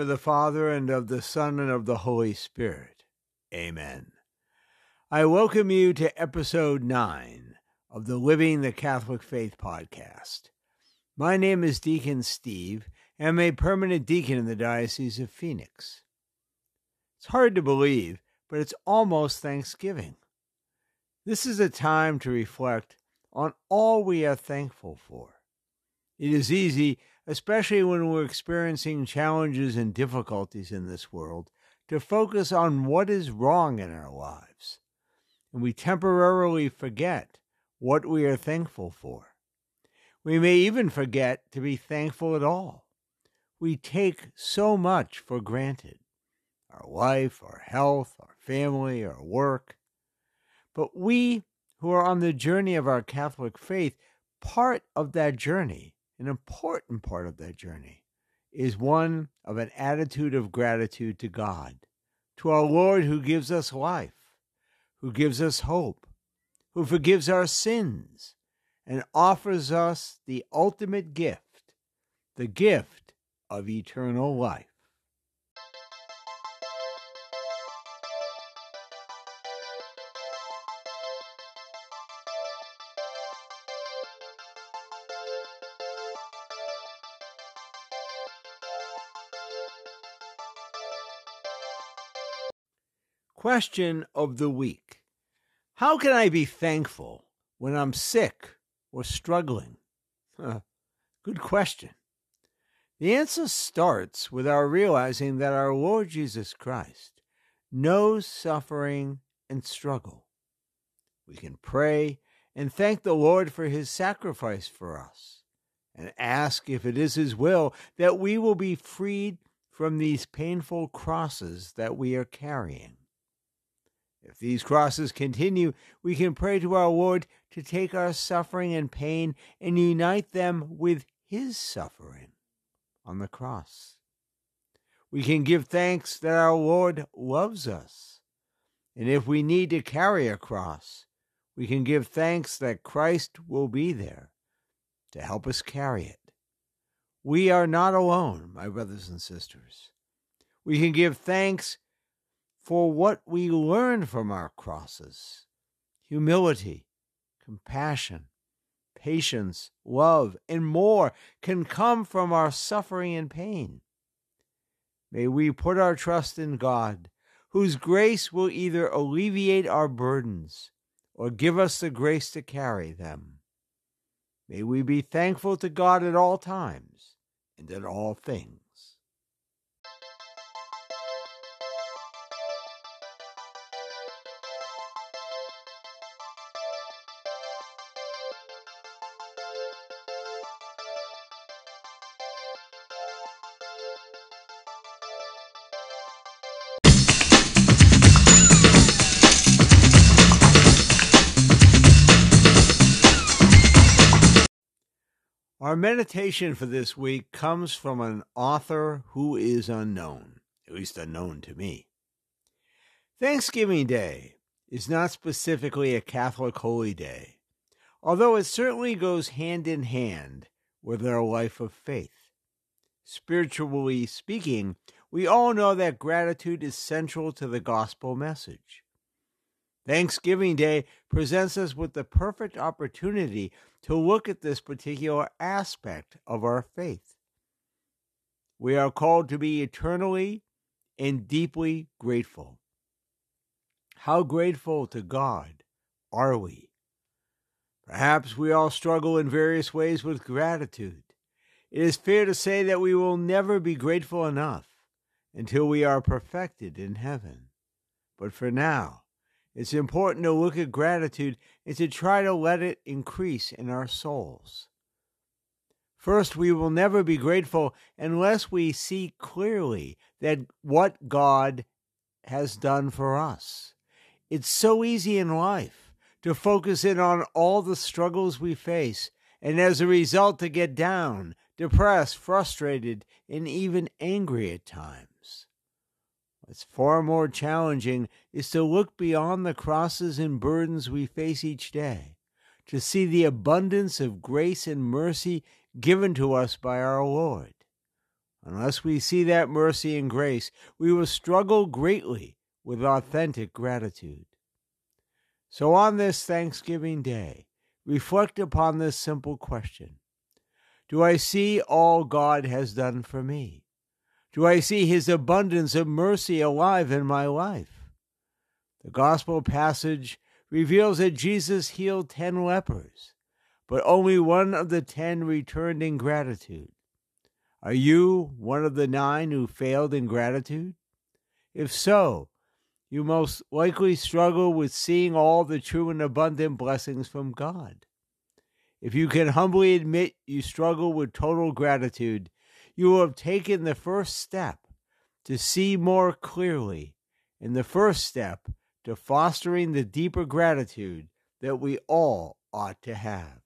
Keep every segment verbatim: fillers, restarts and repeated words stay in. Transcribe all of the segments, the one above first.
of the Father, and of the Son, and of the Holy Spirit. Amen. I welcome you to Episode nine of the Living the Catholic Faith podcast. My name is Deacon Steve, and I'm a permanent deacon in the Diocese of Phoenix. It's hard to believe, but it's almost Thanksgiving. This is a time to reflect on all we are thankful for. It is easy, especially when we're experiencing challenges and difficulties in this world, to focus on what is wrong in our lives, and we temporarily forget what we are thankful for. We may even forget to be thankful at all. We take so much for granted: our life, our health, our family, our work. But we who are on the journey of our Catholic faith, part of that journey, an important part of that journey, is one of an attitude of gratitude to God, to our Lord who gives us life, who gives us hope, who forgives our sins, and offers us the ultimate gift, the gift of eternal life. Question of the week. How can I be thankful when I'm sick or struggling? Huh. Good question. The answer starts with our realizing that our Lord Jesus Christ knows suffering and struggle. We can pray and thank the Lord for his sacrifice for us, and ask if it is his will that we will be freed from these painful crosses that we are carrying. If these crosses continue, we can pray to our Lord to take our suffering and pain and unite them with his suffering on the cross. We can give thanks that our Lord loves us. And if we need to carry a cross, we can give thanks that Christ will be there to help us carry it. We are not alone, my brothers and sisters. We can give thanks for what we learn from our crosses: humility, compassion, patience, love, and more can come from our suffering and pain. May we put our trust in God, whose grace will either alleviate our burdens or give us the grace to carry them. May we be thankful to God at all times and in all things. Our meditation for this week comes from an author who is unknown, at least unknown to me. Thanksgiving Day is not specifically a Catholic holy day, although it certainly goes hand in hand with our life of faith. Spiritually speaking, we all know that gratitude is central to the gospel message. Thanksgiving Day presents us with the perfect opportunity to look at this particular aspect of our faith. We are called to be eternally and deeply grateful. How grateful to God are we? Perhaps we all struggle in various ways with gratitude. It is fair to say that we will never be grateful enough until we are perfected in heaven. But for now, it's important to look at gratitude and to try to let it increase in our souls. First, we will never be grateful unless we see clearly that what God has done for us. It's so easy in life to focus in on all the struggles we face, and as a result to get down, depressed, frustrated, and even angry at times. What's far more challenging is to look beyond the crosses and burdens we face each day, to see the abundance of grace and mercy given to us by our Lord. Unless we see that mercy and grace, we will struggle greatly with authentic gratitude. So on this Thanksgiving Day, reflect upon this simple question. Do I see all God has done for me? Do I see his abundance of mercy alive in my life? The Gospel passage reveals that Jesus healed ten lepers, but only one of the ten returned in gratitude. Are you one of the nine who failed in gratitude? If so, you most likely struggle with seeing all the true and abundant blessings from God. If you can humbly admit you struggle with total gratitude, you will have taken the first step to see more clearly, and the first step to fostering the deeper gratitude that we all ought to have.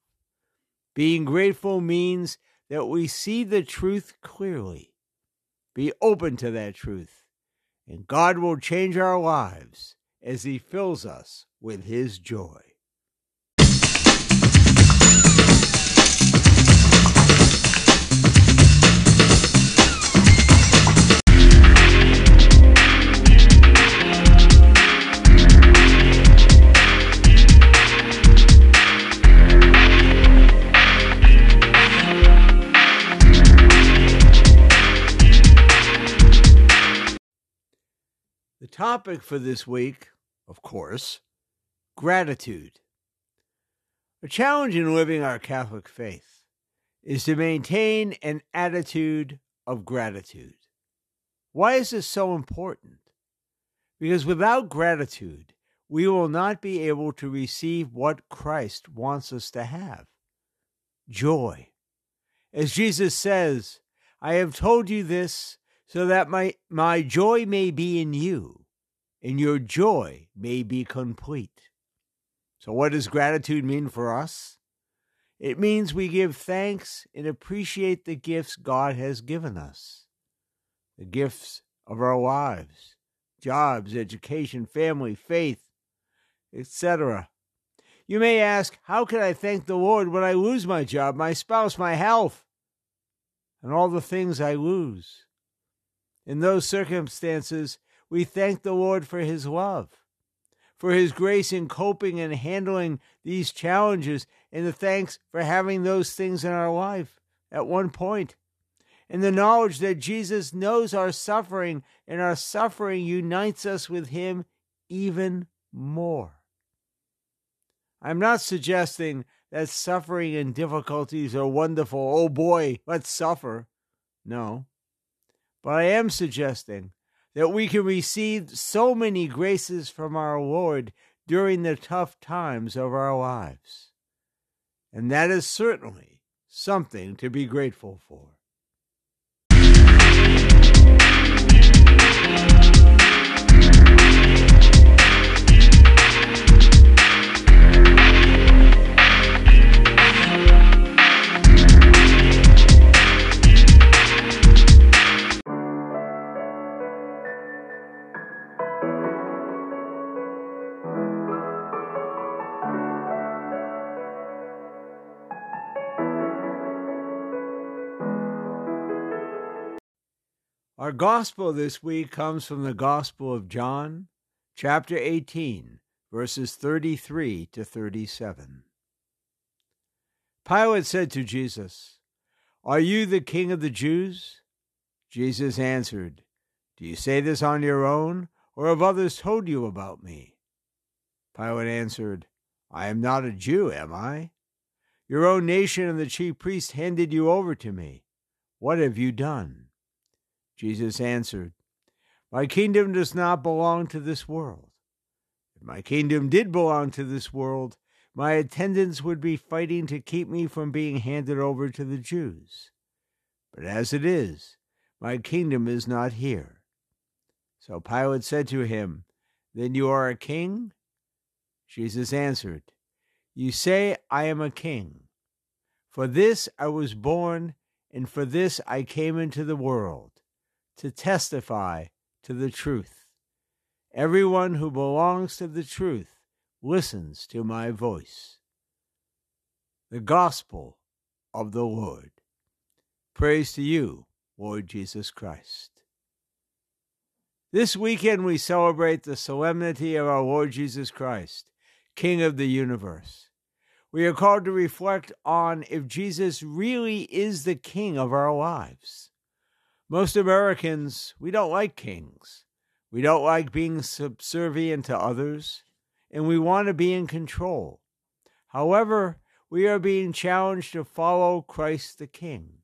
Being grateful means that we see the truth clearly. Be open to that truth, and God will change our lives as he fills us with his joy. Topic for this week, of course, gratitude. A challenge in living our Catholic faith is to maintain an attitude of gratitude. Why is this so important? Because without gratitude, we will not be able to receive what Christ wants us to have, joy. As Jesus says, I have told you this so that my, my joy may be in you, and your joy may be complete. So what does gratitude mean for us? It means we give thanks and appreciate the gifts God has given us. The gifts of our lives, jobs, education, family, faith, et cetera. You may ask, how can I thank the Lord when I lose my job, my spouse, my health, and all the things I lose? In those circumstances, we thank the Lord for his love, for his grace in coping and handling these challenges, and the thanks for having those things in our life at one point, and the knowledge that Jesus knows our suffering, and our suffering unites us with him even more. I'm not suggesting that suffering and difficulties are wonderful. Oh boy, let's suffer. No. But I am suggesting that we can receive so many graces from our Lord during the tough times of our lives. And that is certainly something to be grateful for. Our gospel this week comes from the Gospel of John, chapter eighteen, verses thirty-three to thirty-seven. Pilate said to Jesus, Are you the King of the Jews? Jesus answered, Do you say this on your own, or have others told you about me? Pilate answered, I am not a Jew, am I? Your own nation and the chief priests handed you over to me. What have you done? Jesus answered, My kingdom does not belong to this world. If my kingdom did belong to this world, my attendants would be fighting to keep me from being handed over to the Jews. But as it is, my kingdom is not here. So Pilate said to him, Then you are a king? Jesus answered, You say I am a king. For this I was born, and for this I came into the world, to testify to the truth. Everyone who belongs to the truth listens to my voice. The Gospel of the Lord. Praise to you, Lord Jesus Christ. This weekend we celebrate the solemnity of our Lord Jesus Christ, King of the universe. We are called to reflect on if Jesus really is the King of our lives. Most Americans, we don't like kings. We don't like being subservient to others, and we want to be in control. However, we are being challenged to follow Christ the King,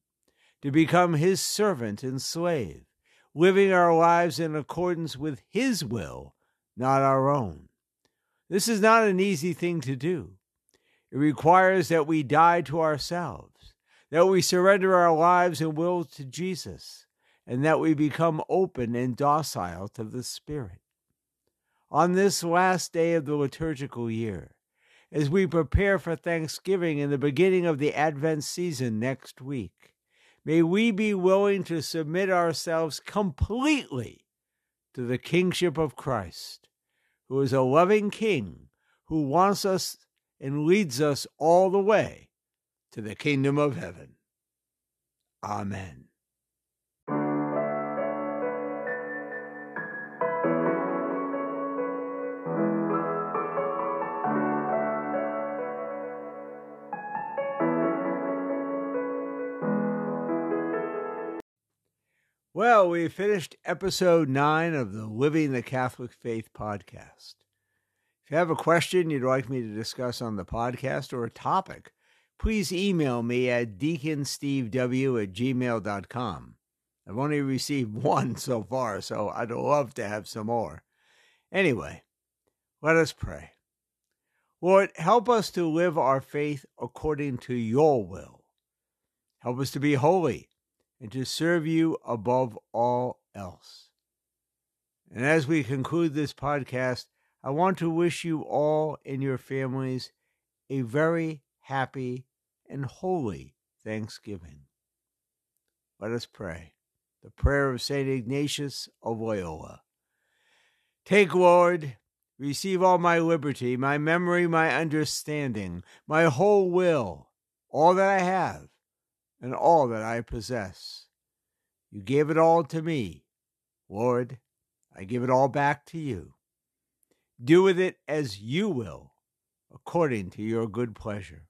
to become his servant and slave, living our lives in accordance with his will, not our own. This is not an easy thing to do. It requires that we die to ourselves, that we surrender our lives and will to Jesus, and that we become open and docile to the Spirit. On this last day of the liturgical year, as we prepare for Thanksgiving and the beginning of the Advent season next week, may we be willing to submit ourselves completely to the kingship of Christ, who is a loving King, who wants us and leads us all the way to the kingdom of heaven. Amen. Well, we finished episode nine of the Living the Catholic Faith podcast. If you have a question you'd like me to discuss on the podcast or a topic, please email me at deacon steve w at gmail dot com. I've only received one so far, so I'd love to have some more. Anyway, let us pray. Lord, help us to live our faith according to your will. Help us to be holy and to serve you above all else. And as we conclude this podcast, I want to wish you all and your families a very happy and holy Thanksgiving. Let us pray. The prayer of Saint Ignatius of Loyola. Take, Lord, receive all my liberty, my memory, my understanding, my whole will, all that I have, and all that I possess. You gave it all to me. Lord, I give it all back to you. Do with it as you will, according to your good pleasure.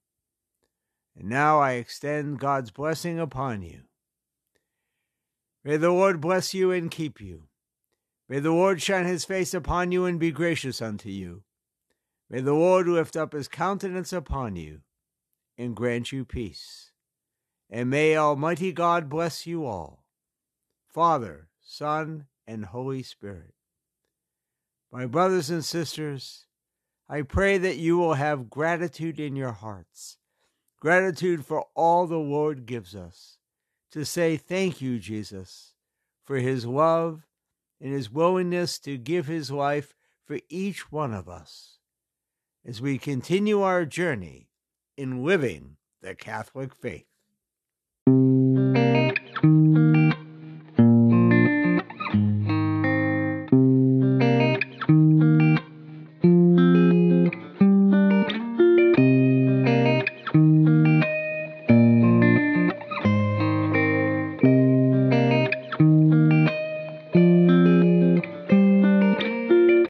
And now I extend God's blessing upon you. May the Lord bless you and keep you. May the Lord shine his face upon you and be gracious unto you. May the Lord lift up his countenance upon you and grant you peace. And may Almighty God bless you all, Father, Son, and Holy Spirit. My brothers and sisters, I pray that you will have gratitude in your hearts, gratitude for all the Lord gives us, to say thank you, Jesus, for his love and his willingness to give his life for each one of us, as we continue our journey in living the Catholic faith.